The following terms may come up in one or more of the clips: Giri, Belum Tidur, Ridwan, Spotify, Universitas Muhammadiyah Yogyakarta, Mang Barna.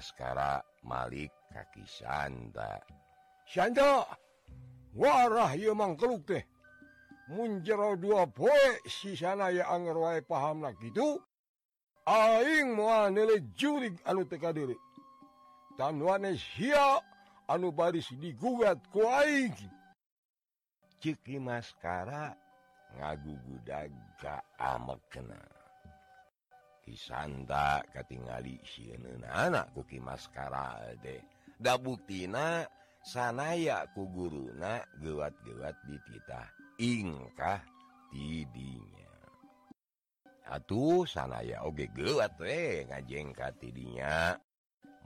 askara Malik kaki Santa. Santa, warah ya mangkeluk teh. Munjero dua poe sisana ya anger wae pahamna kitu. Aing moal neuleuh jurig anu teu kadiri. Tanwane sia anu baris digugat ku aing. Ceuk Maskara ngagugudag ka amekna. Ki Santa katingali sieunana ku Ki Maskara teh. Da buktina sanaya ku guruna gewat-gewat dititah ingkah tidinya. Atuh sanaya oge gewat we ngajeng ka tidinya.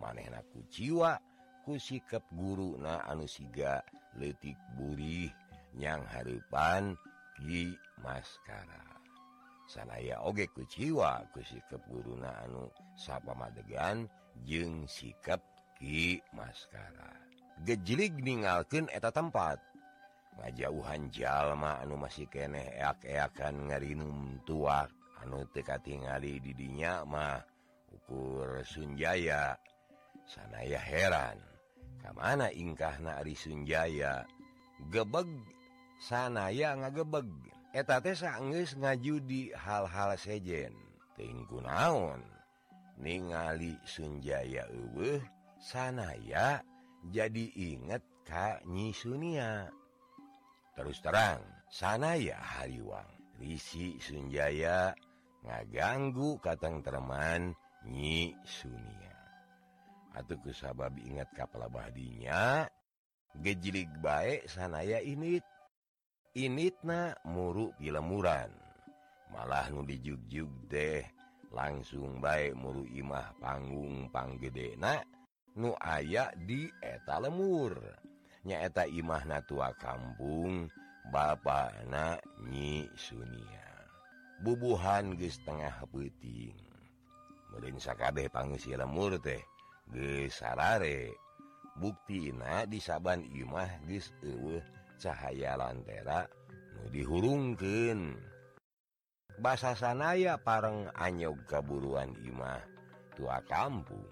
Manehna ku jiwa ku sikap guruna anu siga leutik burih nyang hareupan Ki Maskara. Sanaya oge ku jiwa ku sikap guruna anu sapamadegan jeung sikap Ki Maskara. Gejlig ninggalkeun eta tempat. Ngajauhan jalma anu masih keneh eak-eakan ngarinum tuak anu teu katingali di dinya mah ukur Sunjaya. Sanaya heran ka mana ingkahna ari Sunjaya. Gebeg sanaya ngagebeg. Eta teh saenggeus ngajudi hal-hal sejen. Teuing kunaon ningali Sunjaya eueuh sanaya jadi inget ka Nyi Sunia. Terus terang, sanaya hariwang risi Sunjaya ngaganggu katentreman Nyi Sunia. Atuh kusabab inget ka pelabah dinya, gejilig bae sanaya init. Initna muru pilemuran. Malah nu dijugjug teh langsung bae muru imah panggung panggedena nu aya di eta lemur. Nya eta imahna tua kampung bapana Nyi Sunia. Bubuhan geus tengah peuting. Meureun sakabeh pangeusi lemur teh geus sarare. Buktina di saban imah geus eueuh cahaya lantera nu dihurungkeun. Basa sanaya pareng anyog kaburuan imah tua kampung.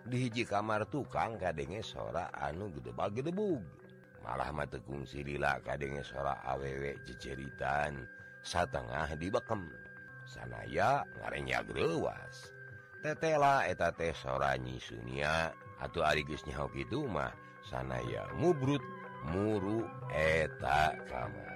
Di hiji kamar tukang kadenge sora anu gedebag-gedebug. Malah mah teu kungsi lila kadenge sora awewe ceceritan satengah dibekem. Sanaya ngarenjag leuwas. Tetela eta teh sora Nyi Sunia. Atuh ari geus nyaho kitu mah sanaya ngubrut muru eta kamar.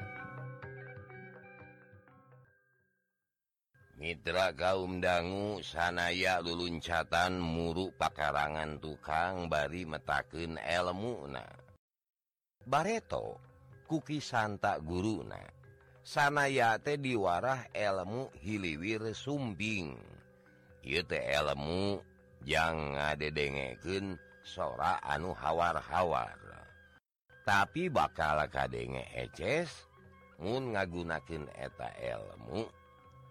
Mitra kaum dangu sanaya luluncatan muru pakarangan tukang bari metakeun elmuna. Bareto ku Ki Santa guruna. Sanaya teh diwarah elmu hiliwir sumbing. Ieu teh elmu jang ngadedengekeun sora anu hawar-hawar. Tapi bakal kadenge eces mun ngagunakeun eta elmu.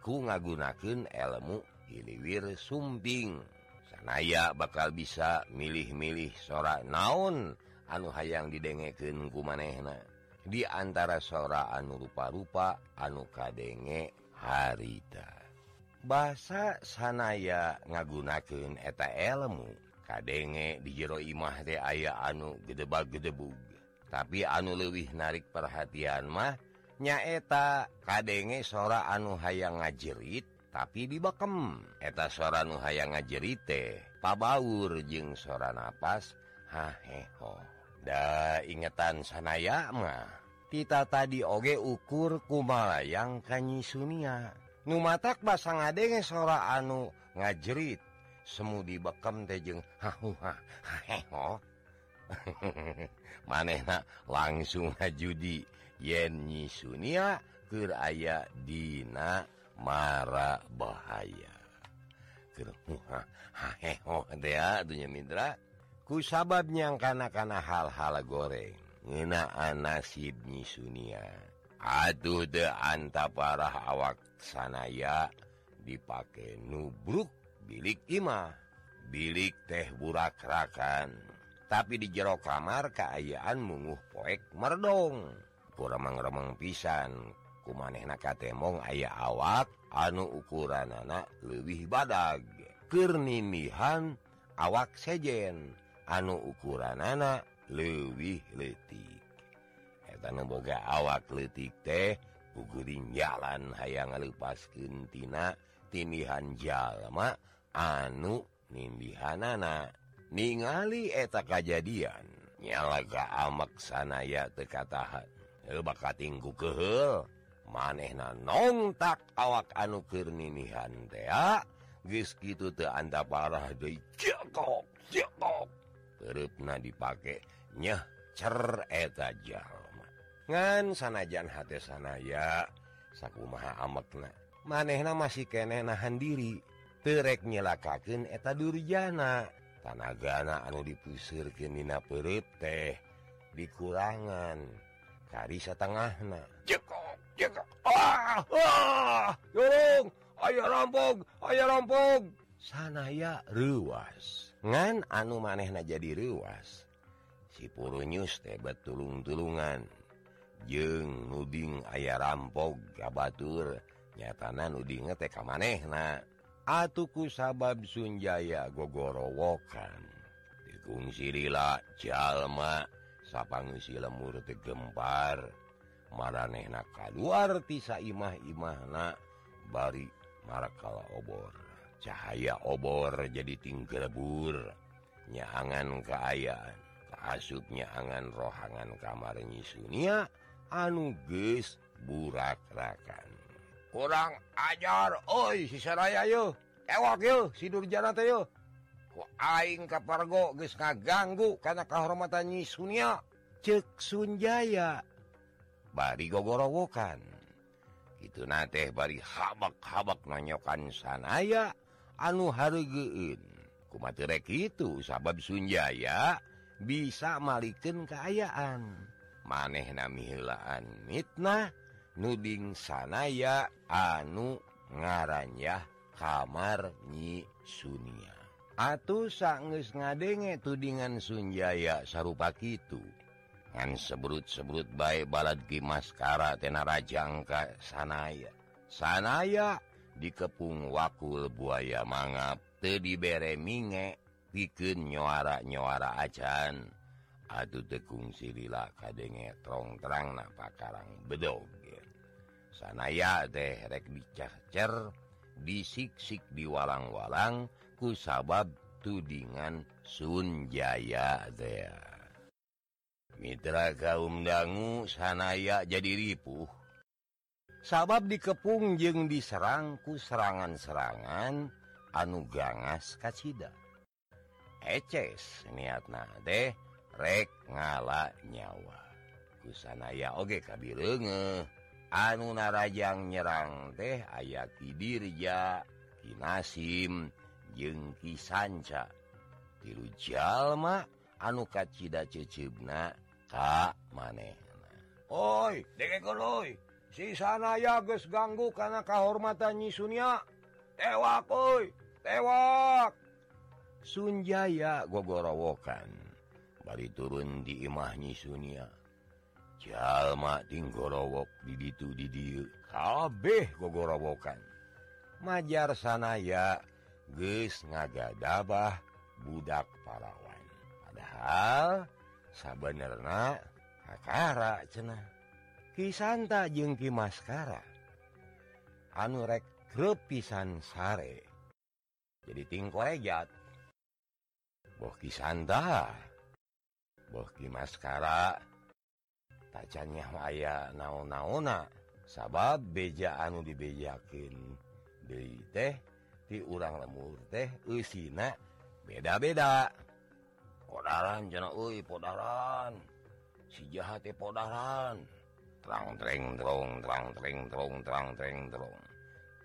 Ku ngagunakeun elmu hiliwir sumbing. Sanaya bakal bisa milih-milih sora naon anu hayang didengekeun ku manehna. Di antara sora anu rupa-rupa anu kadenge harita. Basa sanaya ngagunakeun eta elmu. Kadenge di jero imah teh aya anu gedebag-gedebug. Tapi anu leuwih narik perhatian mah nyaeta kadenge sora anu hayang ngajerit tapi dibekem. Eta sora anu hayang ngajerit teh pabaur jeung sora napas haheho. Da ingetan sanaya mah tita tadi oge ukur kumalayang ka Nyi Sunia. Nu matak basa ngadenge sora anu ngajerit semu dibekem teh jeung hahuha haheho. Manehna langsung ngajudi yen Nyi Sunia keur aya dina mara bahaya. Keur haheho dea dunya mitra. Ku sabab nyangkana kana hal-hal goreng ngeunaan nasib Nyi Sunia. Atuh teu antaparah awak sanaya dipake nubruk bilik imah. Bilik teh burak-rakan. Tapi di jero kamar kaayaan munguh poek merdong. Kuremeng-remeng pisan kumanehna katemong aya awak anu ukuranana leuwih badag. Keur ninihan awak sejen anu ukuranana leuwih leutik. Eta nu boga awak leutik teh kuguring jalan hayang leupaskeun tina tinihan jalma anu nindihanana. Ningali eta kajadian nyalaga amek sanaya teu katahan. Heuh bakating ku keheul. Manehna nongtak awak anu keur ninihan teh. Geus kitu teu antap parah deui. Cekok, cekok. Tereupna dipake nyeh cer eta jalma. Ngan sanajan hate sanaya sakumaha amekna. Manehna masih keneh nahan diri. Teu rek nyelakakeun eta durjana. Tanagana anu dipusirkeun dina peureut teh dikurangan kari satengahna. Jekok, jekok. Ah! Ah! Tolong, aya rampog. Sanaya reuwas. Ngan anu manehna jadi reuwas. Si Purunyus teh betulung-tulungan. Jeung nuding aya rampog ka batur, nyatana nudingna teh ka manehna. Atuku sabab Sunjaya gogorowokan dikungsi lila jalma sapangusi lemur tegempar maranehna kaluar ti saimah-imahna bari marakala obor cahaya obor jadi tingkelebur nyaangan kaayaan kaasup nyaangan rohangan kamar nyisunia anu geus burakrakan. Kurang ajar, oi si Saraya yo, ewak yo, si Durjana teh yo. Ku aing kapargo geus ngaganggu kana kahormatan Nyi Sunia. Ceuk Sunjaya bari gogorowokan. Kituna teh bari habak-habak nanyokan Sanaya anu hareugeun. Kumaha teu rek kitu sabab Sunjaya bisa malikeun kaayaan. Manehna miheulaan mitnah nuding Sanaya anu ngaranyah kamar Nyi Sunia. Atuh saeunggeus ngadenge tudingan Sunjaya sarupa kitu. Ngan sebrut-sebrut bae balad Ki Maskara teh narajang ka Sanaya. Sanaya dikepung wakul buaya mangap teu dibere minge pikeun nyoara-nyoara acan. Atuh teu kungsi lila kadenge trong-terangna pakarang bedog. Sanaya teh rek dicacer, disiksik diwalang-walang ku sabab tudingan Sunjaya teh. Mitra kaum dangu Sanaya jadi ripuh. Sabab dikepung jeung diserang ku serangan-serangan anu gangas kacida. Eces niatna teh rek ngala nyawa. Ku Sanaya oge kabileungeuh. Anu narajang nyerang teh aya Ki Dirja, Ki Nasim, jeung Ki Sanca. Tilu jalma anu kacida ceceubna ka manehna. Oi, dengekkeun euy. Si Sanaya geus ganggu kana kahormatan Nyi Sunia. Tewak euy, tewak. Sunjaya gogorowokan. Bari turun di imah Nyi Sunia. Jalma tinggorowok di ditu di dieu kabeh gogorowokan. Majar Sanaya geus ngagadabah budak parawan. Padahal sabenerna kakara cenah. Ki Santa jeung Ki Maskara anu rek greup pisan sare. Jadi tingkorejat. Boh Ki Santa, boh Ki Maskara tacanya aya naon-naona sabab beja anu dibejakeun deui teh ti urang lemur teh eusina beda-beda. Podaran cenah euy, podaran. Si jahat teh podaran. Trang treng trong, trang treng trong, trang treng trong.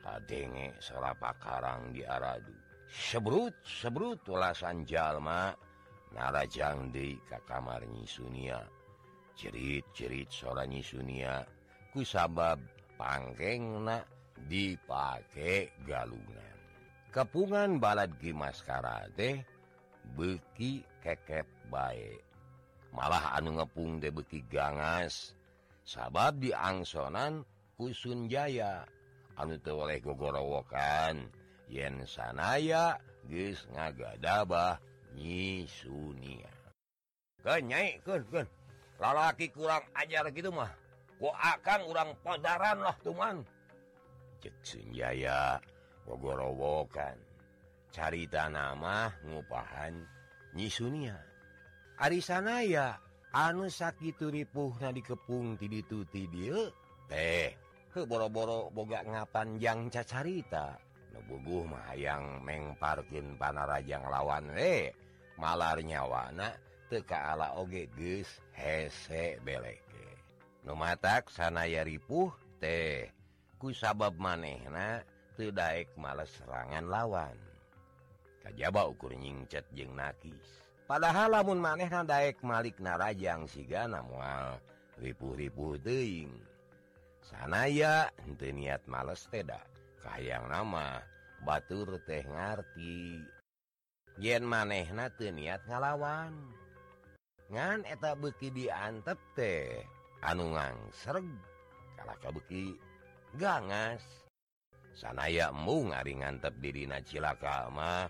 Kadenge sarapa karang diaradu. Sebrut, sebrut ulasan jalma narajang deui ka kamar Nyi Sunia. Cerit-cerit sora Nyi Sunia ku sabab pangkengna dipake galungan. Kepungan balad Ki Maskara teh beuki kekep bae. Malah anu ngepung teh beuki gangas sabab diangsonan ku Sunjaya anu teu oleh gogorowokan yen Sanaya geus ngagadabah Nyi Sunia. Kenyai, keun. Lalaki kurang ajar gitu mah. Ku akan urang podaran lah tuman. Cek Sunjaya ngogorowokan. Carita nama ngupahan Nyi Sunia. Ari sanaya anu sakitu ripuhna dikepung ti ditu ti dieu teh heuh boro-boro boga ngapanjang cacarita. Nu bubuh mah hayang mengparkeun panarajang lawan we malar nyawana teu kaala oge geus hese beleke. Nu matak sanaya ripuh teh ku sabab manehna teu daek males serangan lawan. Kajaba ukur nyingcet jeung nakis. Padahal lamun manehna daek malik narajang sigana moal ripuh-ripuh teuing. Sanaya henteu niat males teda. Kahayang nama batur teh ngarti. Yen manehna teu niat ngalawan. Ngan eta beuki diantep teh anu ngangsereg kalaka beuki gangas. Sanaya embung ari ngantep dirina cilaka mah.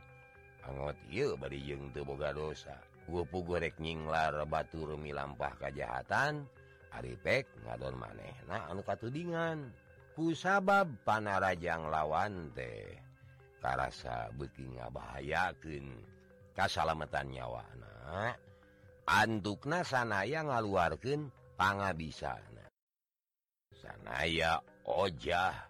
Angot ieu bari jeung teu boga dosa. Gupu gorek nyinglar batur milampah kajahatan, ari pek ngadon manehna anu katudingan. Ku sabab panarajang lawan teh karasa beuki ngabahayakeun kasalametan nyawana. Antukna sanaya ngaluarkeun pangabisana. Sanaya ojah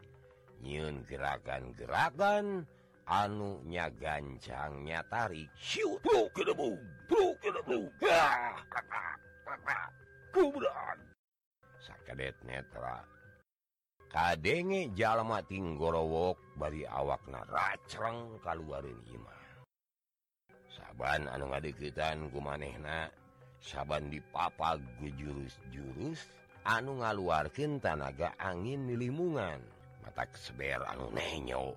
nyieun gerakan-gerakan anu nyagancang nyatarik siu bro kedebung kubran sakadet netra kadenge jalma tinggorowok bari awakna racreng kaluareun imah saban anu ngadeukitan ku manehna saban dipapag ku jurus-jurus anu ngaluarkeun tanaga angin nilimungan matak seber anu nenyo.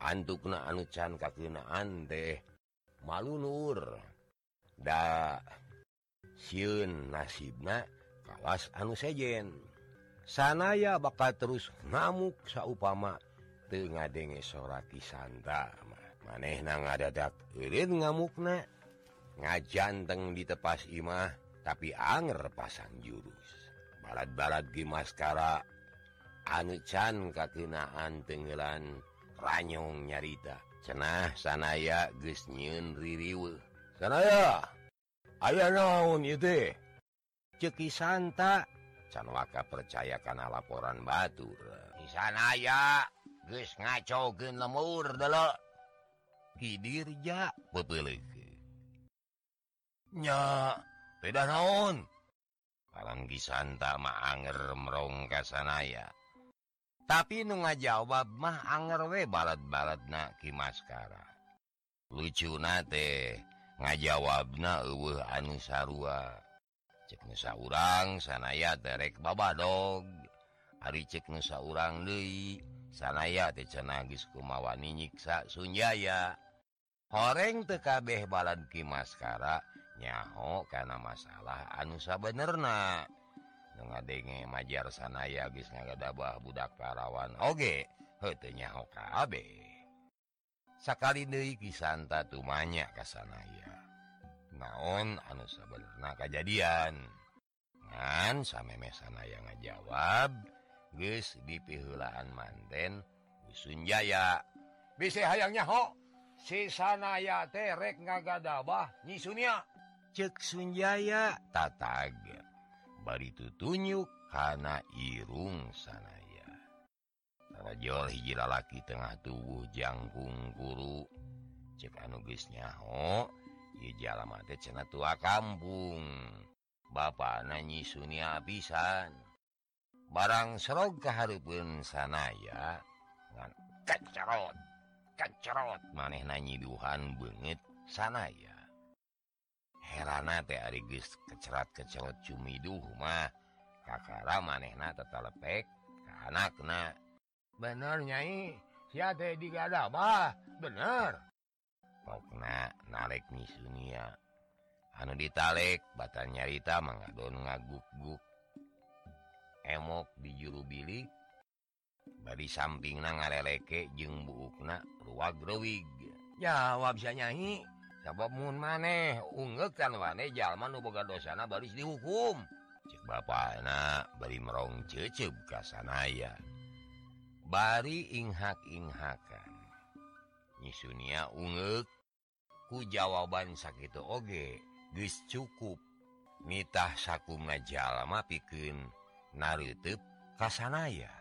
Antukna anu can kakeunaan teh malunur. Da sieun nasibna kawas anu sejen. Sanaya bakal terus ngamuk saupama teu ngadenge soraki santa. Manehna ngadadak eureun ngamukna. Ngajanteng ditepas imah tapi anger pasang jurus. Balad-balad ge maskara anu can kakeunaan tenggelan. Ranyong nyarita cenah sanaya geus nyieun ririweuh. Sanaya aya naon ieu teh? Ceuk Santa can waka percaya kana laporan batur. Sanaya geus ngacokeun lemur deuleu. Ki dirja peupeuleukeun. Nya, beda naon? Parang Santa mah anger merong ka sanaya. Tapi nu ngajawab mah anger we balad-baladna ki maskara. Lucuna teh ngajawabna eueuh anu sarua. Cek nu saurang sanaya terek babadog. Ari cek nu saurang deui sanaya teh cenah geus kumawa nyiksa Sunjaya. Horeng teu kabeh balad ki maskara nyaho kana masalah anu sabenerna. Ngadenge majar sanaya geus ngagadabah budak parawan oge heunteu nyaho kabeh. Sakali deui Ki Santa tumanya ka sanaya. Naon anu sabenerna kajadian? Ngan samemeh sanaya ngajawab geus dipiheulaan manten Sunjaya. Bisi hayang nyaho si sanaya teh rek ngagadabah Nyi Sunia. Ceuk Sunjaya tatag bari tutunyuk kana irung sanaya. Tarajol hiji lalaki tengah tubuh jangkung guru. Cek anu geus nyaho, ieu jalma teh cenah tua kampung. Bapana Nyi Sunia pisan. Barang serog kahareupeun sanaya ngan kacerot manehna nyiduhan beungeut sanaya. Herana teh ari geus kecerat-kecerat cumiduh mah kakara manehna tatalepek ka anakna. Bener Nyai, sia teh digadabah, bener. Pokna narek Nyi Sunia. Anu ditalek batal nyarita mangadon ngaguk-guk. Emok di juru bilik. Bari sampingna ngaleleke jeung buukna ruag-reuwig. jawab bisa nyanyi sabab mun maneh unggeukan wane jalma nu boga dosana baris dihukum. Cek bapana bari merong cecep ka sanaya. Bari inghak-inghakan. Nyisunia ungeuk ku jawaban sakitu oge geus cukup. Mitah sakumna jalma pikeun nareuteup ka sanaya.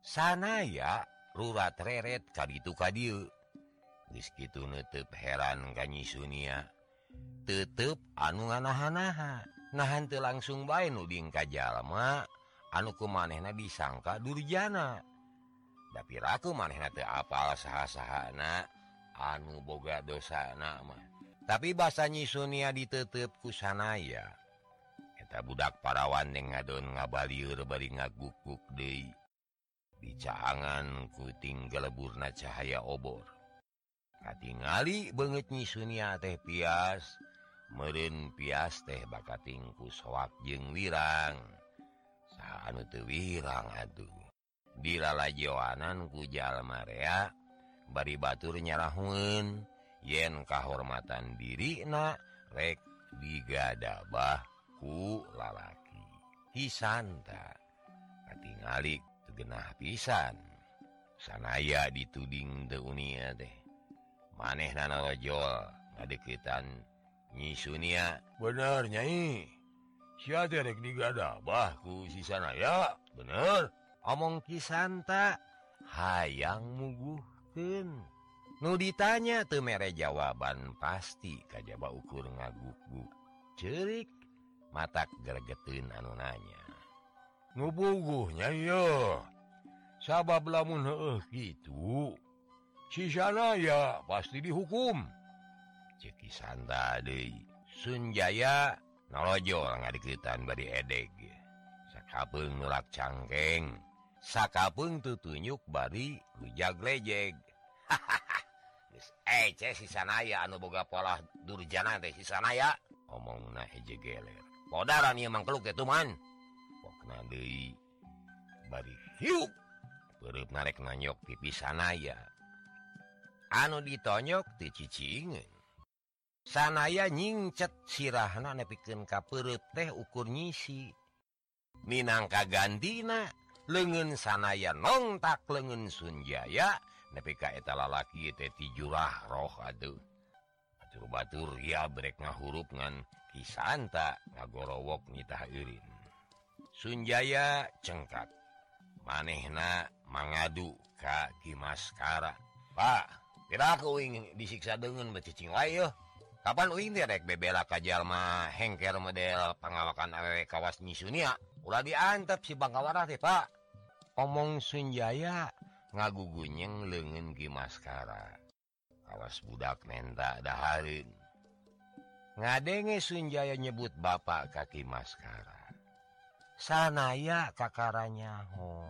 Sanaya rurat reret kaditu ka dieu. Geus kitu netep heran ka Nyi Sunia. Tetep anu nganahan-nahan. Nahan teu langsung bae nu dingka jalma anu kumanehna disangka durjana. Tapi raku manehna teu apal saha-sahana anu boga dosana mah. Tapi basa Nyi Sunia ditetep ku sanaya. Eta budak parawan deng ngadon ngabalieur bari ngagukuk deui. Dicaangan ku tinggeleburna cahaya obor. Katingali beungeut Nyi Sunia teh pias, meureun pias teh bakatingku soak jeung wirang. Saha anu teu wirang atuh. Dilalajoanan ku jalma rea bari batur nyarahun yen kahormatan dirina rek digadabah ku lalaki. Hisanta katingali tegenah pisan. Sanaya dituding teu unia teh. Maneh nana rojol ngadekitan Nyi Sunia. Bener Nyai, sia teh rek digadabah ku si Sanaya. Bener omong kisanta hayang muguhkeun. Nu ditanya teu mere jawaban pasti kajaba ukur ngaguk-guk. Ceurik matak gregeteun anu nanya. Nu buguh Nyai yo. Sabab lamun heueuh kitu si Sanaya pasti dihukum. Ceki santa deui. Sunjaya nalojol ngadeuketan bari edeg. Sakapeung nurak cangkeng, sakapeung tutunyuk bari lujaglejeg. Hahaha. Geus ece si Sanaya anu boga polah durjana teh si Sanaya. Omongna ejegeler. Podaran ieu mangkeluk kitu man. Pokna deui bari hiuk. Pereupna rek nanyok pipis Sanaya. Anu ditonyok teu ciciingeun. Sanaya nyingcet sirahna nepikeun ka peureut teh ukur nyisi. Minangka gantina leungeun Sanaya nongtak leungeun Sunjaya nepi ka eta lalaki teh ti jurah roh atuh. Batur-batur ria brek ngahurup ngan kisanta ngagorowok nitah eureun. Sunjaya cengkak. Manehna mangadu ka Ki Maskara. Pak, kira aku ingin disiksa dengan becicing wae yeuh. Kapan uing teh rek bebela ka jalma hengker model pangawakan awewe kawas Nyi Sunia. Ulah diantep si Bangkawarah teh, Pak. Omong Sunjaya ngagugunyeng leungeun Ki Maskara. Kawas budak nenta dahareun. Ngadenge Sunjaya nyebut bapak ka Ki Maskara. Sanaya kakaranya ho.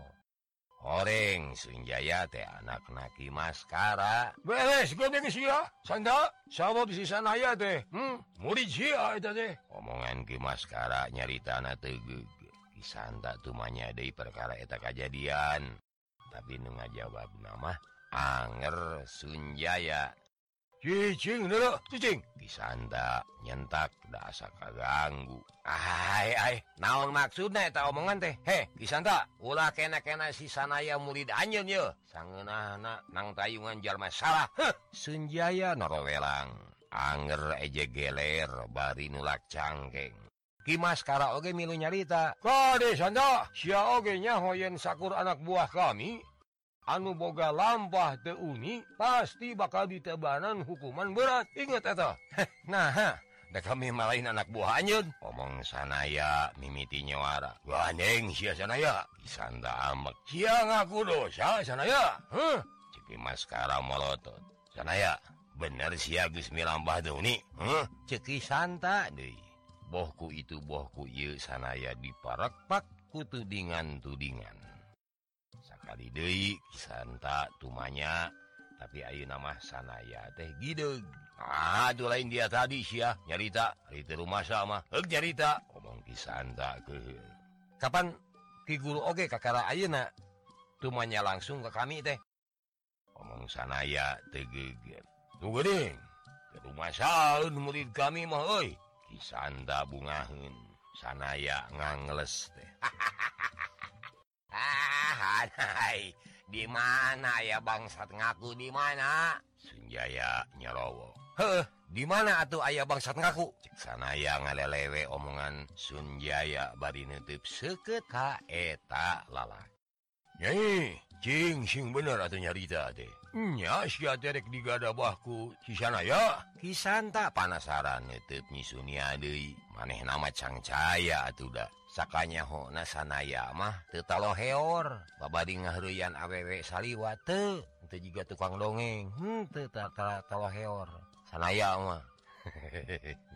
Horeng Sunjaya teh anakna Ki Maskara. Beres gedeng sia sanda sabab si Sanaya teh murid sia eta teh. Omongan Ki Maskara nyaritana teu geug. Ki Santa tumanya deui perkara eta kajadian. Tapi nu ngajawab nama anger Sunjaya. Cicing dulu cicing. Ki Santa nyentak da asa kaganggu. Ai naon maksudna eta omongan teh? Heh Ki Santa, ulah kena-kena si Sanaya murid anjeun yeuh. Sangeunahna nang tayungan jalma salah. Heh. Sunjaya norowelang. Anger ejegeler bari nulak cangkeng. Ki Maskara oge milu nyarita. Kade Santa, sia oge nyaho yen sakur anak buah kami anu boga lampah teu uni pasti bakal ditebanan hukuman berat. Ingat eta. Nah, da kami malain anak buah anjeun. Omong Sanaya mimiti nyawara. Gandeng sia Sanaya. Kisanta amek. Sia ngaku dosa Sanaya. Heh. Ceki Maskara molotot. Sanaya, bener sia geus milampah teu uni. Heh. Ceki Santa deui. Bohku itu bohku ieu Sanaya diparek-pak ku tudingan-tudingan. Sakali deui Ki Santa tumanya, tapi ayeuna mah Sanaya teh gideug. Ah, atuh lain dia tadi sia nyarita, ari teu rumasa mah heug nyarita. Omong Ki Santa keuheul. Kapan Ki Guru oge kakara ayeuna tumanya langsung ka kami teh? Omong Sanaya teu geug. Tuh gede, ke rumah salun murid kami mah, oi. Kisanda bungahin, sanaya ngangles teh. Hai, di mana ya bangsat ngaku di mana? Sunjaya nyerowo. Heh, di mana atuh aya bangsat ngaku? Cek sanaya ngalelewe omongan Sunjaya bari neutup seukeut ka eta lalaki. Nyai, cing sing bener atau nyarita teh. Nya si aterek digadabahku si sanaya. Kisanta panasaran neutup nyisunia deui. Maneh nama cangcaya atuh da. Sakanya hokna sanaya mah teu taloheor. Babadi ngaheureyan awewe saliwa teu. Teu jiga tukang dongeng. Teu taloheor. Sanaya mah.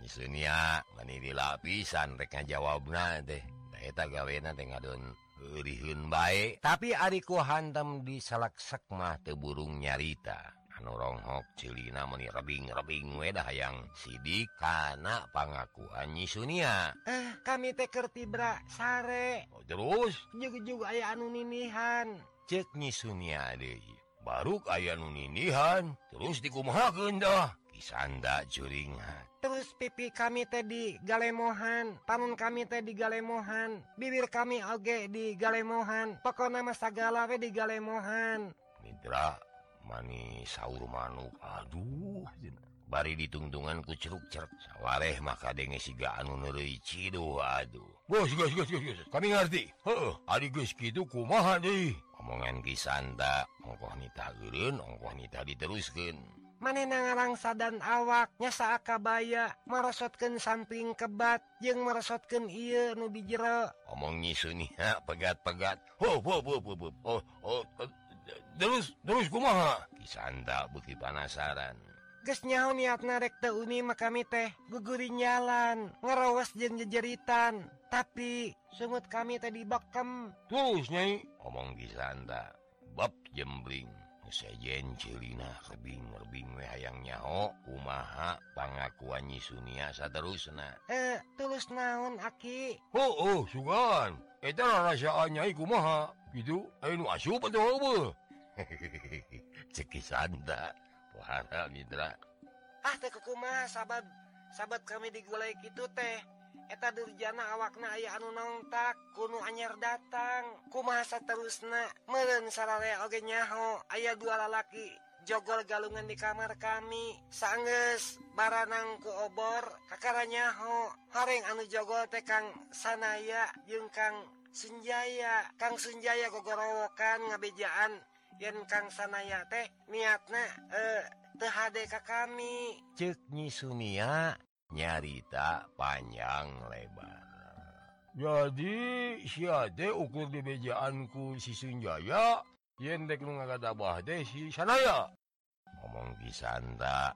Nyisunia mani dilapisan rek ngajawabna teh. Da eta gawena teh ngadon urihun baik, tapi ariku hantam di salaksak mah teburung nyarita. Anu ronghok cilina meni rebing-rebing wedah yang sidik kana pangakuan Nyisunia. Kami teh kerti bra sare. Oh, terus? Juga aya anu ninihan. Cek Nyisunia deui. Baruk aya anu ninihan, terus dikumahakeun dah. Kisanda curingan. Terus pipi kami teh di galemohan, tanun kami teh di galemohan, bibir kami oge di galemohan, pokona mah sagala we di galemohan. Mitra mani saur manuk. Aduh, bari ditungtungan ku ceruk-ceruk. Sawareh mah kadenge siga anu neureuy ciduh. Aduh. Geus. Kami ngarti. Heeh, ari geus kitu kumaha deui? Omongan Kisanda ongkoh nita geureun, ongkoh nita diteruskeun. Manena ngarangsa dan awak nyasa akabaya merosotkeun samping kebat jeung merosotkeun ieu nu di jero. Omong Nyisunia pegat-pegat. Oh. Terus kumaha? Kisanda beuki panasaran. Geus nyaho niatna rek teu uni mah kami teh gugurin jalan, ngarowas jeung jejeritan, tapi sungut kami teh dibekem. Terus nyai, omong Kisanda bab jembring. Sejen cilina rebing-rebing we hayang nyaho kumaha pangakuan Nyisunia saterusna. Tulus naon aki? Sugan. Eta rasaan nyai kumaha kitu? Aya nu asup atuh heueuh. Cek Kisanda pohara mitra. Teh kumaha sahabat kami digulai kitu teh. Eta durjana awakna aya anu nongtak, kunu anyar datang. Kumaha saterusna, meureun sararea oge nyaho, aya dua lalaki jogol galungan di kamar kami. Saenggeus baranang ku obor, kakara nyaho, horeng anu jogol teh Kang Sanaya jeung Kang Sunjaya. Kang Sunjaya gogorowokan ngabejaan yen Kang Sanaya teh niatna teu hade ka kami. Ceuk Nyisunia nyarita panjang lebar. Jadi si ade ukur di bejaanku si Sunjaya, yendek nu ngagadabah teh si Sanaya. Ngomong Kisanda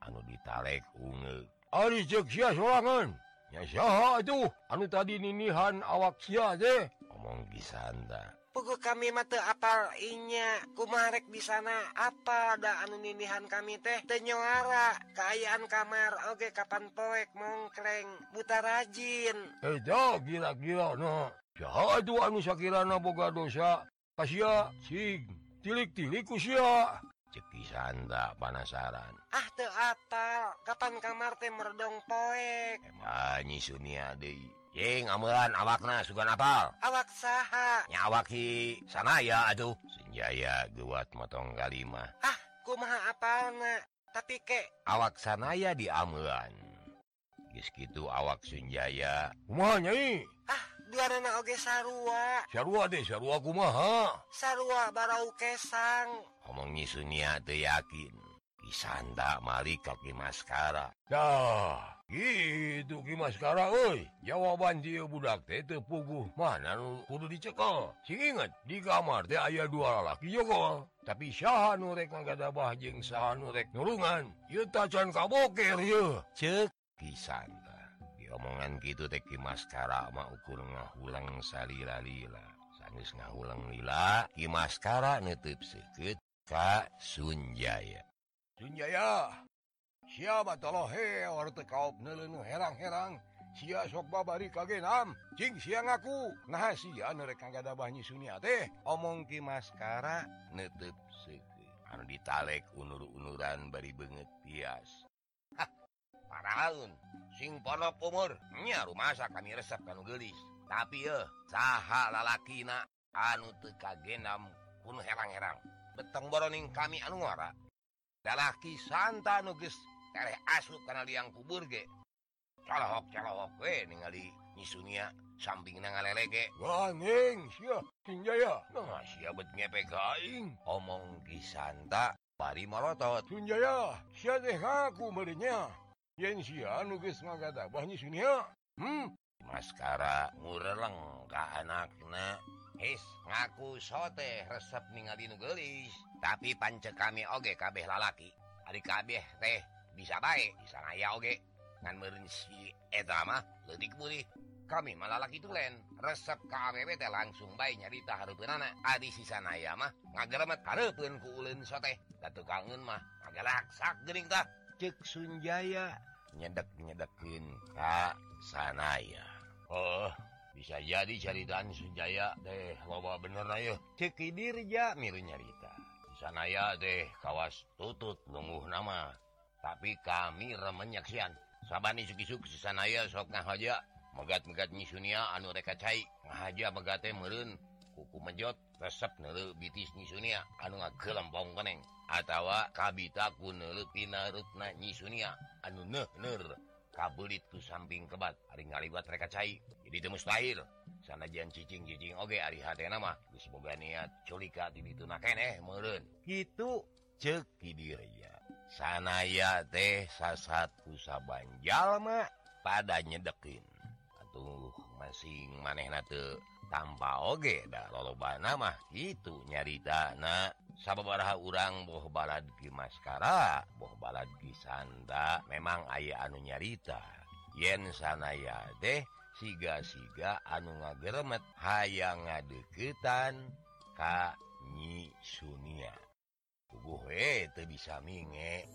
anu ditarek ungeuk. Ari ceuk sia sorangan. Nya saha atuh anu tadi ninihan awak sia teh? Ngomong Kisanda. Puguh kami mah teu apal inya, kumaha rek di sana apal da anu ninihan kami teh teu nyoara, kaayaan kamar oge kapan poek mongkreng buta rajin. Dah gila-gila na. Saha atuh anu sakirana boga dosa ka sia sing tilik-tilik ku sia. Cek Kisanda panasaran. Teu apal, kapan kamar teh merdong poek. Emang Nyisunia deui. Cing, amulan awakna sugan apal. Awak saha? Nya awak si Sanaya atuh. Sunjaya geuat motong kalimah. Kumaha apalna? Tapi ke awak Sanaya di amulan. Geus kitu awak Sunjaya. Kumaha nyai? Duarana oge sarua. Sarua teh sarua kumaha? Sarua barau kesang. Omong Nyisunia teu yakin. Kisanda malik ka Kimaskara. Gitu Kimaskara euy, jawaban dia budak teh teu puguh. Mana nu kudu dicekel? Sing inget di kamar teh aya dua lalaki jogol, tapi saha nu rek ngagadabah jeung saha nu rek nurungan? Ieu tacan kaboker ieu. Ceuk Kisanda. Diomongan kitu teh Kimaskara mah ukur ngahulang salila-lila. Sanes ngahulang lila, Kimaskara neutup seukeut ka Sunjaya. Sunjaya, sia batalohe warteu kaop neuleuh herang-herang, sia sok babari kagenam, cing sia ngaku. Nah sia nu rek ngagadabah Nyisunia teh, omong Kimaskara neutup seukeut. anu ditalek unur-unuran bari beungeut pias. Paraun, sing ponok umur, nya rumasa kami resep kanu geulis. Tapi saha lalakina anu teu kagenam kun herang-herang. Beteng boroning kami anu ngora. Lalaki santa anu geus tereh asup kana liang kubur ge. Calahok-calahok we ningali nyisunia sampingna ngalelege. Wah ngeng, sia, king jaya. Nah, sia bet ngepek aing. Omong ki santa bari malotot. King jaya, sia teh aku meureunnya. Yen sia anu geus magadabah nyisunia. Maskara ngureleng ka anakna. His, ngaku sote resep ningali nu geulis. Tapi pancek kami oge kabeh lalaki. Ari kabeh teh bisa bae, bisa ngaya oge. Ngan meureun si eta mah leutik beurih. Kami malah laki tulen, resep ka awewe teh langsung bae nyarita hareupeunana. Adi si sanaya mah ngagremet hareupeun ku uleun soteh. Datukangeun mah ngagalaksak geuning tah. Ceuk Sunjaya nyedek-nyedekeun ka sanaya. Oh, bisa jadi caritaan Sunjaya teh loba bener ayo. Ceuk Dirja milu nyarita. Si sanaya teh kawas tutut lumuh nama. Tapi kami remen nyaksian. Sabani suk-suk si sanaya sok ngahaja. Megat-megat nyisunia anu reka cai. Ngahaja megate meureun kuku mejot resep neuleuh bitis nyisunia anu ngagelempong keneng. Atawa kabita ku neuleuh pinareutna nyisunia anu neuh-neuh kabeulit ku samping kebat. Ari ngaliwat reka cai. Jadi teu mustahil. Sanajan cicing-cicing oge ari hatena mah geus boga niat culika di dituna keneh meureun. Kitu ceuk Ki Dirja. Sanaya teh sasat ku saban jalma pada nyedekin. Tuh masing manehna teu tampa oge da lolobana mah kitu nyaritana. Sababaraha urang boh balad ki maskara, boh balad ki sanda, memang aya anu nyarita yen sanaya teh siga-siga anu ngageremet hayang ngadeuketan ka Nyi Sunia. Puguh we teu bisa minge.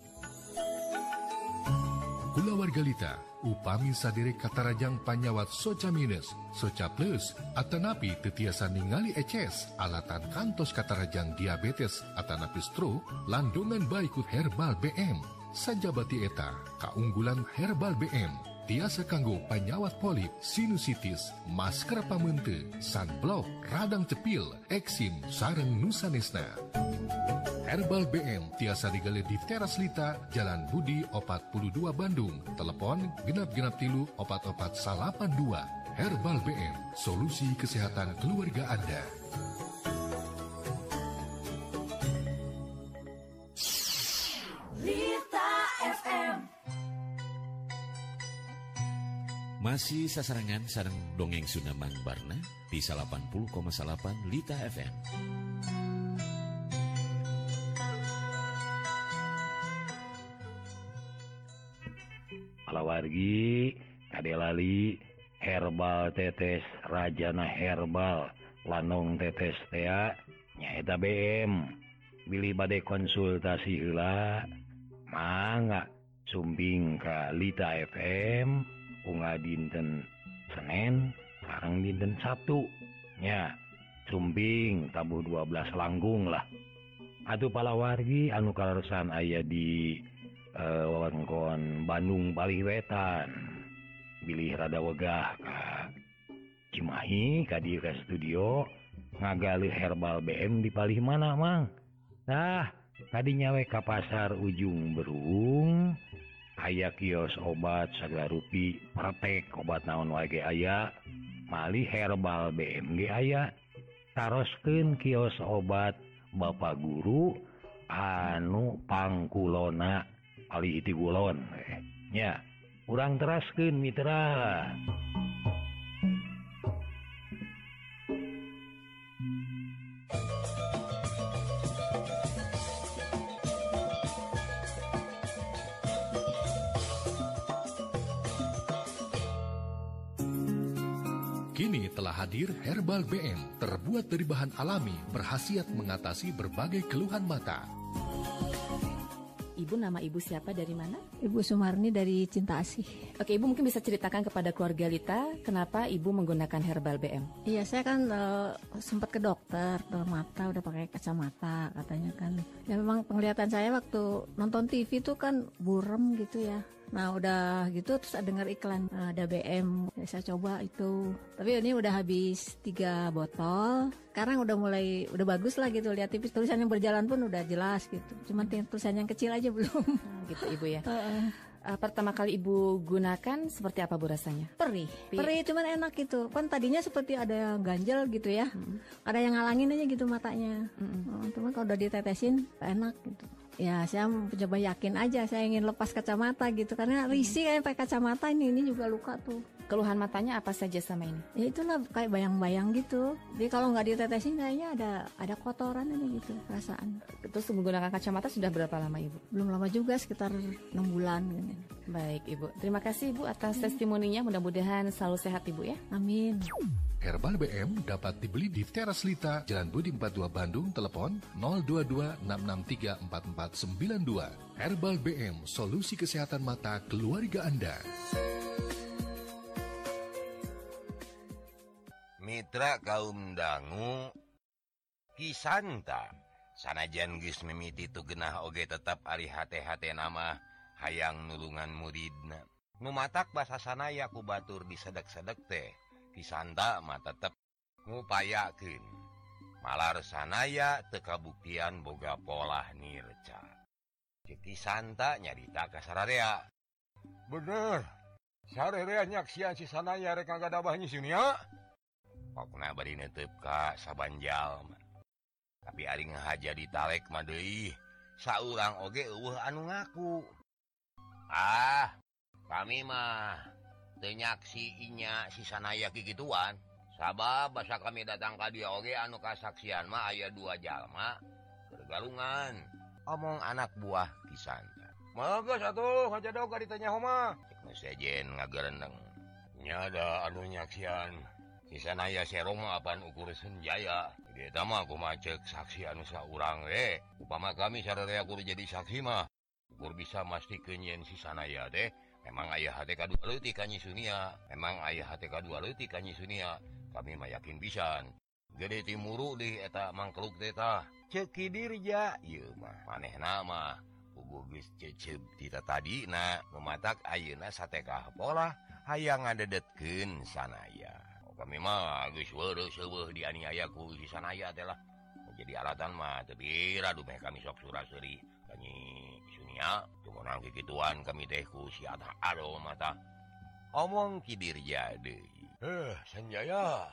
Kula warga lita, upami sadere katarajang panyawat soca minus, soca plus, atanapi tetiasa ningali eces, alatan kantos katarajang diabetes, atanapi stroke, landungan baikut herbal BM. Sajabati eta, kaunggulan herbal BM, tiasa kanggo panyawat polip, sinusitis, masker pamente, sunblock, radang cepil, eksim, sareng nusanesna. Herbal BM tiasa digale di Teras Lita, Jalan Budi 42 Bandung. Telepon 66 3 44 982. Herbal BM, solusi kesehatan keluarga Anda. Lita FM. Masih sasarangan sareng dongeng Sunda Mang Barna di 80,8 Lita FM. Wargi, kadelali herbal tetes rajana herbal lanung tetes tea nyaeta BM. Bili bade konsultasi heula mangga sumbing ka Lita FM unggal dinten Senin sareng dinten Sabtu nya sumbing tabuh 12 langkung lah. Atuh para wargi anu kalarosan aya di wewengkon Bandung paling wetan, bilih rada wegah ka Cimahi ka dieu ka studio ngagali herbal BM di palih mana mang? Nah, tadi nyawe ka pasar Ujung Berung aya kios obat sagala rupi, praktek obat naon wae ge aya, malih herbal BM ge aya. Taroskeun kios obat Bapak Guru anu pangkulona alih iti gulon nya urang teraskeun mitra. Kini telah hadir herbal BM, terbuat dari bahan alami, berkhasiat mengatasi berbagai keluhan mata. Ibu, nama Ibu siapa, dari mana? Ibu Sumarni dari Cinta Asih. Oke, Ibu mungkin bisa ceritakan kepada keluarga Lita, kenapa Ibu menggunakan herbal BM? Iya, saya kan sempat ke dokter, mata udah pakai kacamata katanya kan. Ya memang penglihatan saya waktu nonton TV tuh kan burem gitu ya. Nah udah gitu terus dengar iklan ada BM, saya coba itu. Tapi ini udah habis 3 botol. Sekarang udah mulai, udah bagus lah gitu. Lihat tipis, tulisan yang berjalan pun udah jelas gitu. Cuman tulisan yang kecil aja belum. Gitu Ibu ya. Pertama kali Ibu gunakan seperti apa Bu rasanya? Perih, cuman enak gitu. Kan tadinya seperti ada ganjel gitu ya. Ada yang ngalangin aja gitu matanya. Cuman kalau udah ditetesin enak gitu. Ya saya coba yakin aja, saya ingin lepas kacamata gitu. Karena risih kayak pakai kacamata ini juga luka tuh. Keluhan matanya apa saja sama ini? Ya itulah kayak bayang-bayang gitu. Jadi kalau nggak ditetesin kayaknya ada kotoran aja gitu perasaan. Terus menggunakan kacamata sudah berapa lama Ibu? Belum lama juga, sekitar 6 bulan gitu. Baik Ibu, terima kasih Ibu atas testimoninya. Mudah-mudahan selalu sehat Ibu ya. Amin. Herbal BM dapat dibeli di Teras Lita, Jalan Budi 42 Bandung, telepon 022 663 4492. Herbal BM, solusi kesehatan mata keluarga Anda. Mitra kaum dangu, kisanta sanajan geus mimiti tu genah oge tetap ari hate-hate nama hayang nulungan muridna. Numatak basa sanaya ku batur disedek-sedek teh, kisanta mah tetep ngupayakeun. Malar sanaya teu kabuktian boga polah nirca. Kisanta nyarita ka sararea. Bener, sararea nyaksian si sanaya rek ngagadabah nyi sunya. Pokoknya bari netep ka sabanjal. Tapi ari ngahaja di talek mah deui, saurang oge eueuh anu ngaku. Ah, kami mah teu nyaksi inya si sanaya kikituan. Sabab basa kami datang ka dieu oge anu kasaksian mah aya 2 jalma gergalungan. Omong anak buah kisanta. Mageus atuh ngajadog ka ditanya homa. Cek nu sejen ngagarendeng. Nya da anu nyaksian. Si sanaya serong apaan ukur senjaya. Jadi tama aku macek saksi anu saurang. Upama kami sararea kudu jadi saksi mah, ukur bisa mastikeun yen si sanaya teh memang aya hate kadua leutik ka Nyi Sunia. Kami mah yakin pisan. Gede timuru deui eta mangkluk teh tah. Ceuk kidirja ieu mah. Manehna mah kudu geus cecep ti tadina. Numatak ayeuna satekah pola hayang ngadedetkeun sanaya. Kami mah geus weureuh seueuh dianiaya ku si sanaya teh lah. Jadi alatan mah teu bira dumeh kami sok sura-suri ka Nyi Sunia. Teu meunang kikituan kami teh ku si Atah Ado mata. Omong kidirja deui. Sanjaya,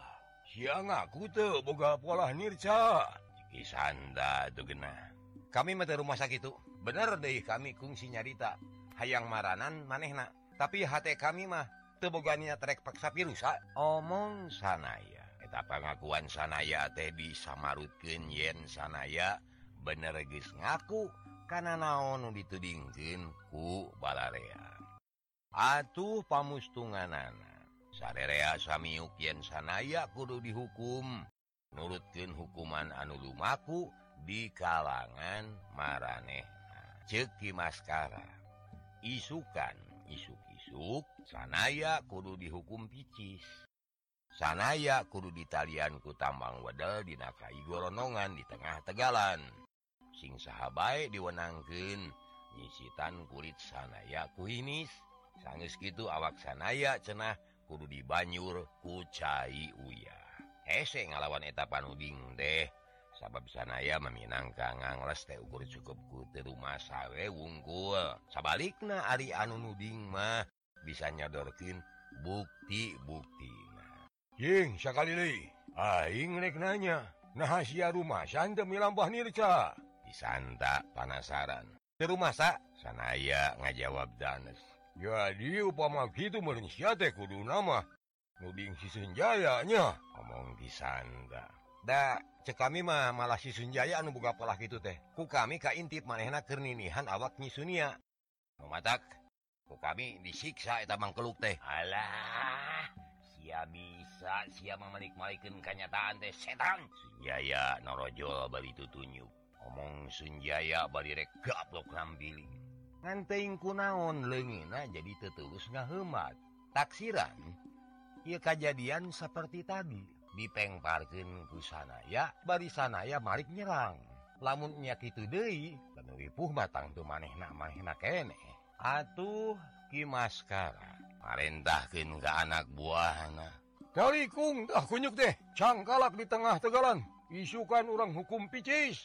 sia ngaku teu boga polah nirca. Kisanta teu genah. Kami mah teu rumah sakitu. Bener deui kami kungsi nyarita hayang maranan manehna. Tapi hate kami mah teu boga niat rek paksa pirusa. Omong sanaya. Eta pangakuan sanaya teh disamarutkeun yen sanaya bener geus ngaku kana naon nu ditudingkeun ku balarea. Atuh pamustunganana. Sarerea samiuk yen sanaya kudu dihukum nurutkeun hukuman anu lumaku di kalangan maranehna. Ceuk ki maskara. Isukan isuk-isuk, sanaya kudu dihukum picis. Sanaya kudu ditalian ku tambang wedel dina kaigorondongan di tengah tegalan. Sing saha bae diwenangkeun nyisitan kulit sanaya ku hinis. Sanggeus kitu awak sanaya cenah kudu dibanyur ku cai uyah. Hese ngalawan eta panuding teh. Sabab sanaya meminangka ngangles teh ukur cukup ku teu rumah sawe wungkul. Sabalikna ari anu nuding mah bisa nyodorkeun bukti-buktina. Jeung sakali deui, aing rek nanya, naha sia rumasan teu milambah nirca? Disanta panasaran. Teu rumasa? Sanaya ngajawab danes. Jadi upama kitu meureun sia teh kuduna mah nuding si Senjaya nya. Omong disanta. Da cek kami mah malah si Sunjaya anu boga polah kitu teh. Ku kami kaintip manehna keur ninihan awak Nyi Sunia. Numatak ku kami disiksa eta mangkeluk teh. Alah, sia bisa sia mamalik-malikeun kanyataan teh setan. Sunjaya narojol bari tutunyuk. Omong Sunjaya badirek gaplok ngambili. Nganteing kunaon leungina jadi tetulus ngahemat. Taksiran, ieu kajadian seperti tadi. Dipengparkeun ku Sanaya, bari Sanaya marik nyerang. Lamun nya kitu deui, panuwipuh matang teu manehna-manehna keneh. Atuh Ki Maskara, parentahkeun ka anak buahna. Cari kung, dah kunyuk deh, cangkalak di tengah tegalan. Isukan orang hukum picis.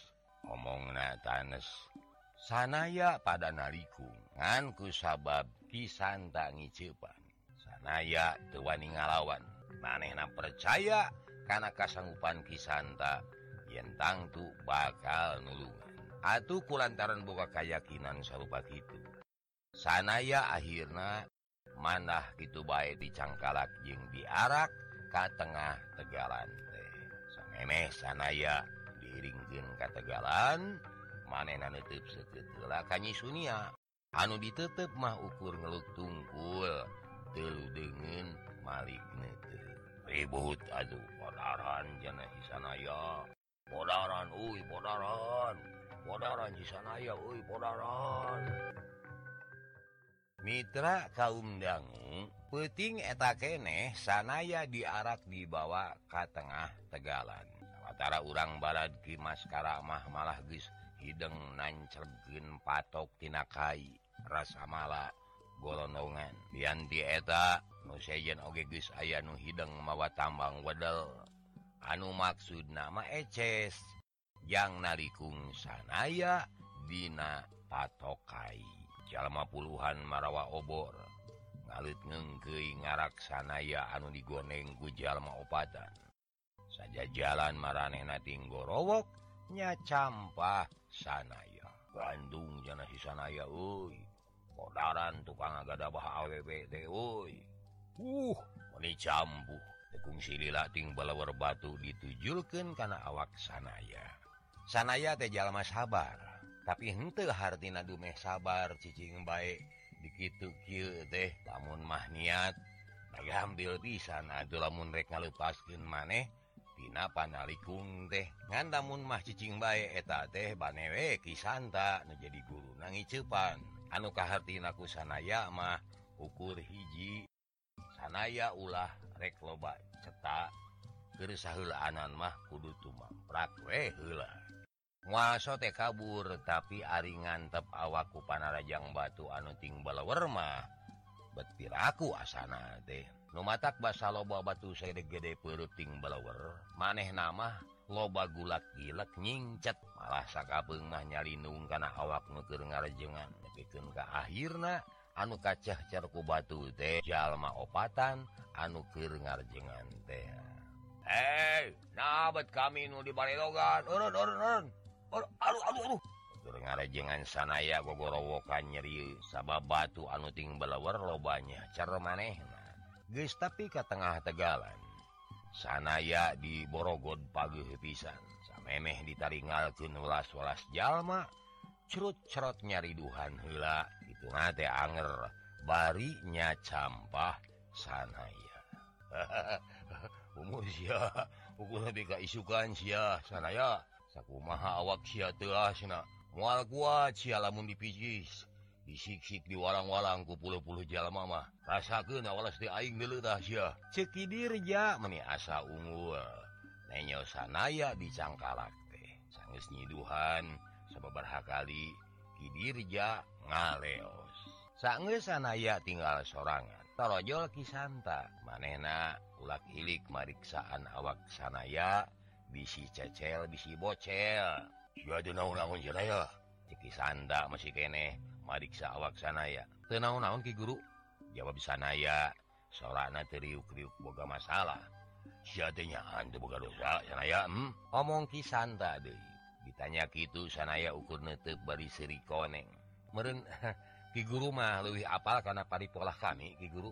Omongna tanes. Sanaya pada narikung, ngan kusabab Kisanta ngiceupan. Sanaya teu wani ngalawan. Manehna percaya kana kasanggupan Kisanta yen tangtu bakal nulungan. Atuh kulantaran boga kayakinan sarupa kitu. Sanaya akhirna manah kitu bae dicangkalak jeung diarak ka tengah tegalan. Sangeneh Sanaya diiringkeun ka tegalan, manehna netep sakeuteulah ka Nyi Sunia. Anu ditetep mah ukur ngeluk tungkul, teu deungeun malik netep. Ribut aduh bodaran cenah si Sanaya. Bodaran euy bodaran. Bodaran si Sanaya euy bodaran. Mitra kaum dangu, peuting eta keneh Sanaya diarak dibawa ka tengah tegalan. Samatara urang balad Ki Maskara mah malah geus hideng nancregkeun patok tina kai rasa mala golonongan. Dianti eta nu sejen oge geus aya nu hideng mawa tambang wedel. Anu maksudna mah eces jang narikung Sanaya dina patok kai. Jalma puluhan marawa obor. Alit ngeungkeuy ngarak Sanaya anu digoneng ku jalma opatan. Sajajalan maranehna tinggorowok nya campah Sanaya. Bandung cenah si Sanaya euy. Bodaran tukang agadabah awewe teh euy. Meni campuh. Tekung silila ting balewer batu ditujulkeun kana awak Sanaya. Sanaya teh jalma sabar, tapi henteu hartina dumeh sabar cicing bae. Dikitu kieu teh lamun mah niat nagambil pisan atuh lamun rek ngaleupaskeun maneh tina panalikung teh ngan lamun mah cicing bae eta teh bane we Kisanta nu jadi guruna ngiceupan anu kahartina ku Sanaya mah ukur hiji. Sanaya ulah rek loba cetak keur saheulaanan mah kudu tumamprak we heula. Muaso teh kabur, tapi ari ngantep awak ku panarajang batu anu ting balewer mah betiraku asana teh. Nu matak basa loba batu saede gede peureup ting balewer, manehna mah loba gulak gilek nyingcet, malah sakapeung mah nyalindung kana awak nu keur ngarejengan. Nepikeun ka akhirna anu kacehcer ku batu teh jalma opatan anu keur ngarejengan teh. Hei, nabat kami nu dibalelogan. Urun. Aduh. Keur ngarejengan Sanaya gogorowokan nyeri sabab batu anu ting belewer lobanya cer manehna. Geus tapi ka tengah tegalan. Sanaya diborogod pageuh pisan. Samemeh ditaringalkeun welas-welas jalma, crut-crot nyari duhan heula. Kituna teh anger bari nya campah Sanaya. Umur sia, ukur lebih ka isukan sia Sanaya. Sakumaha awak sia teu asna. Moal kuat sia lamun dipicis. Disik-sik diwalang-walang ku puluh-puluh jalma mah. Rasakeun awelas teh aing deuleuh tah sia. Ceuk dirja meni asa unggul. Nenyo Sanaya dicangkalak teh. Sanggeus nyiduhan sababaraha kali Ki Dirja ngaleos. Sanggeus Sanaya tinggal sorangan. Tarojol Kisanta manehna ulak ilik mariksaan awak Sanaya bisi cecel bisi bocel. Sia teu naon-naon Sanaya. Kisanta masih keneh mariksa awak Sanaya. Teu naon-naon Ki Guru. Jawab Sanaya, sorana teriuk-riuk boga masalah. Sia teh nyaan teu boga dosa Sanaya. Omong Kisanta deui. Ditanya kitu Sanaya ukur neuteup bari seuri koneng. Meureun Ki Guru mah leuwih apal kana paripolah kami, Ki Guru.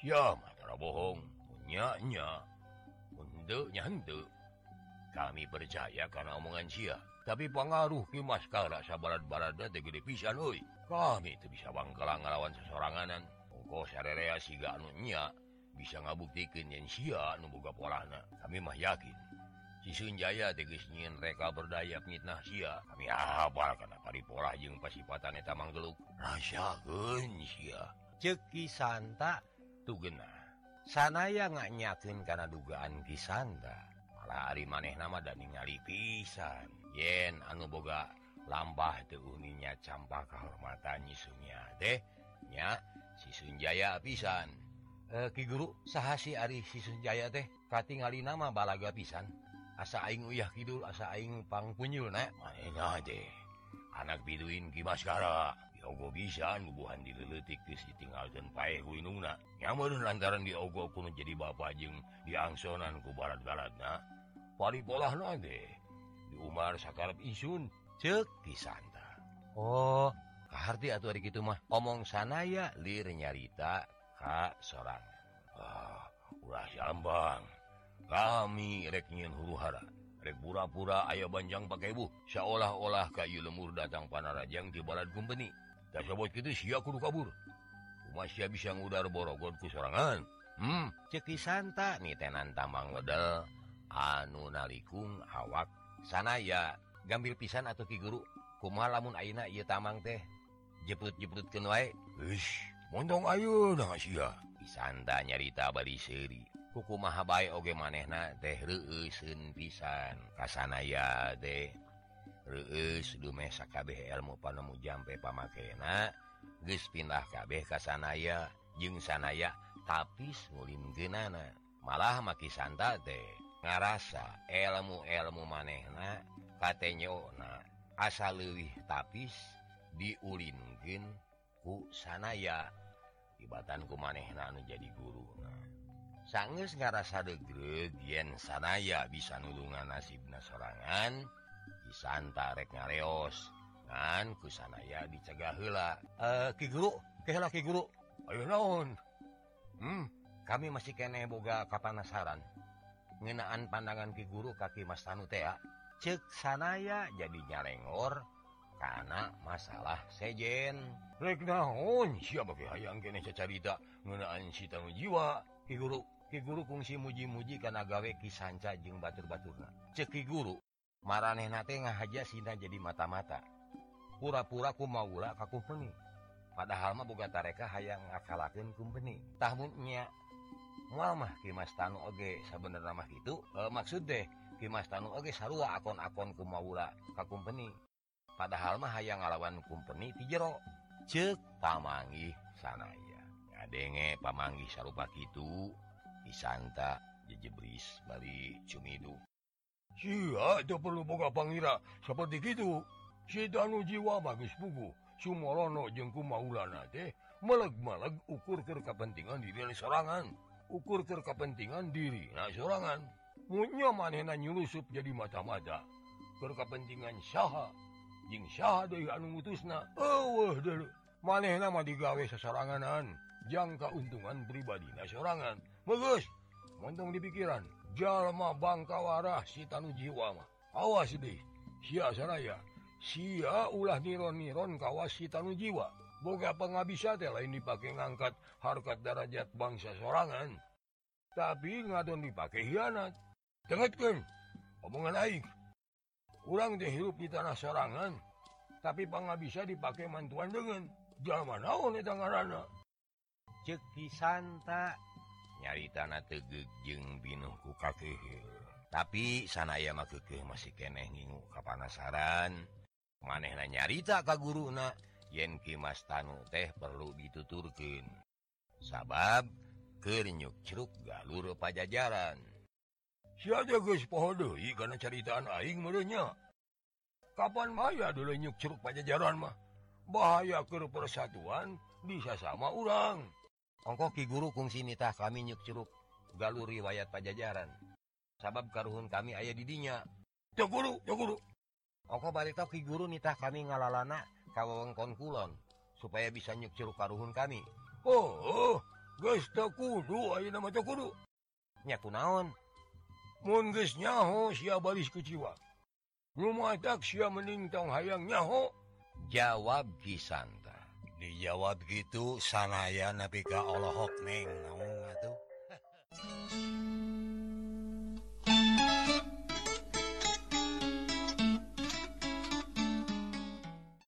Sia mah tara bohong. Nya. Henteu. Kami percaya kana omongan sia. Tapi pengaruh Ki Maskara sabarad-baradna teh gede pisan euy. Kami teu bisa bangkala ngalawan sasoranganan. Engko sarerea siga anu nya bisa ngabuktikeun yen sia nu boga polahna. Kami mah yakin. Sunjaya tegesnyin reka berdaya penyitnah sia kami abal karena paripolah jeung pasipatan eta manggeluk rasakeun sia ceuk Ki Santa tugena sanaya nganyakeun kana dugaan Ki Santa malah ari manehna mah da ningali pisan yen anu boga lambah teu uninya campak kahormatan Nyi Sunya teh nya Si Sunjaya pisan Ki Guru saha si ari Si Sunjaya teh katingalina mah balaga pisan. Asa aing uyah kidul, asa aing pangpunyul, nak. Manehna teh, anak biduin Ki Baskara. Diogo bisa, nubuhan dileletik geus ditinggalkeun paeh ku indungna. Nyamun lantaran diogo kuno jadi bapak jeung diangsonan ku barat-baratna. Paripolahna teh, di umar sakarep isun, ceuk Ki Santa. Oh, kaharti atuh ari kitu mah. Omong sanaya lir nyarita ka sorangan. Ah, ulah jambang. Kami rek nyin huru-hara, rek pura-pura aya banjang pakai buh, seolah-olah ka ieu lemur datang panarajang di balad kumpeni. Da sabot kitu sia kudu kabur. Kumaha sia bisa ngudar Borogod ku sorangan? Ceuk Ki Santa nitenan tambang wedel anu nalikung awak sanaya. Gambil pisan atuh Ki Guru, kumaha lamun ayeuna ieu tamang teh jeprut-jeprutkeun wae. Eush, mondong ayeuna sia. Ki Santa nyarita bari seuri. Kumaha bae oge manehna teh reueuseun pisan ka sanaya teh reueus dumeh sakabeh ilmu panemu jampe pamakena geus pindah kabeh ka sanaya jeung sanaya tapis ngulimkeunana malah maki Santa teh ngarasa ilmu-ilmu manehna katenyeuna asa leuwih tapis diulinkeun ku sanaya tibatan ku manehna anu jadi guruna sanggeus ngarasa degreg yen sanaya bisa nulungan nasibna sorangan Ki Santa rek ngareos ngan ku sanaya dicegah heula. Ki Guru, keheula Ki Guru. Ayo naon? Kami masih keneh boga kapanasaran ngeunaan pandangan Ki Guru ka Ki Mas Tanu teh. Ceuk sanaya jadi nyalengor kana masalah sejen. Rek naon sia bage hayang keneh cacarita ngeunaan si Tanu Jiwa. Ki Guru kungsi muji-muji kana gawe Ki Sanca jeung batur-baturna. Ceuk Ki Guru, maranehna teh ngahaja sina jadi mata-mata. Pura-pura kumaula ka kumpeni. Padahal mah boga tareka hayang ngakalakeun kumpeni. Tah mun nya moal mah Ki Mas Tanu oge sabenerna mah kitu, maksud teh Ki Mas Tanu oge sarua akon-akon kumaula ka kumpeni. Padahal mah hayang ngalawan kumpeni ti jero. Ceuk pamanggih sanaya. Adenge pamanggih sarupa kitu Ki Santa jejebris bari cumidu. Sia teu perlu boga pangira saperti kitu. Si Tanu Jiwa bagus pugu sumorono jeung kumaulana teh meleg-meleg ukur keur kapentingan diri sorangan. Ukur keur kapentingan diri na sorangan. Mun nya manehna nyulusup jadi mata-mata keur kapentingan saha jeung saha deui anu mutusna. Eueuh deui manehna mah digawe sasaranganan. Jang kauntungan pribadi na sorangan. Bagus, montong di pikiran. Jalma bangkawarah si Tanu Jiwa mah. Awas deh, sia sanaya. Sia ulah niron-niron kawas si Tanu Jiwa. Boga pengabisa teh lain dipake ngangkat harkat darajat bangsa sorangan. Tapi ngadon dipake hianat. Dengetkeun, omongan aing. Urang teh hirup di tanah sorangan. Tapi pengabisa dipake mantuan dengan. Jalma naon eta ngaranna. Ceuk Ki Santa nyaritana tegeg jeung binuh ku kakeuh. Tapi sanaya mah kekeuh masih keneh ngingu kapanasaran. Manehna nyarita ka guruna yen Ki Mas Tanu teh perlu dituturkeun. Sabab keur nyuk-cruk galur pajajaran. Sia teh geus poho deui kana caritaan aing meureun nya. Kapan maya deui nyuk-cruk pajajaran mah? Bahaya keur persatuan di sasama urang. Ongko Ki Guru kungsi nitah kami nyuk-curuk galur riwayat pajajaran. Sabab karuhun kami aya di dinya. Ya Guru, ya Guru. Ongko barita Ki Guru nitah kami ngalalana ka wewengkon kulon supaya bisa nyuk-curuk karuhun kami. Oh, geus teu kudu ayeuna mah teu kudu. Nya kunaon? Mun geus nyaho sia baris ku Jiwa. Rumatak sia mending tong hayang nyaho. Jawab Ki Santa. Dijawab gitu sanaya nabi ka Allahok neng naung atuh.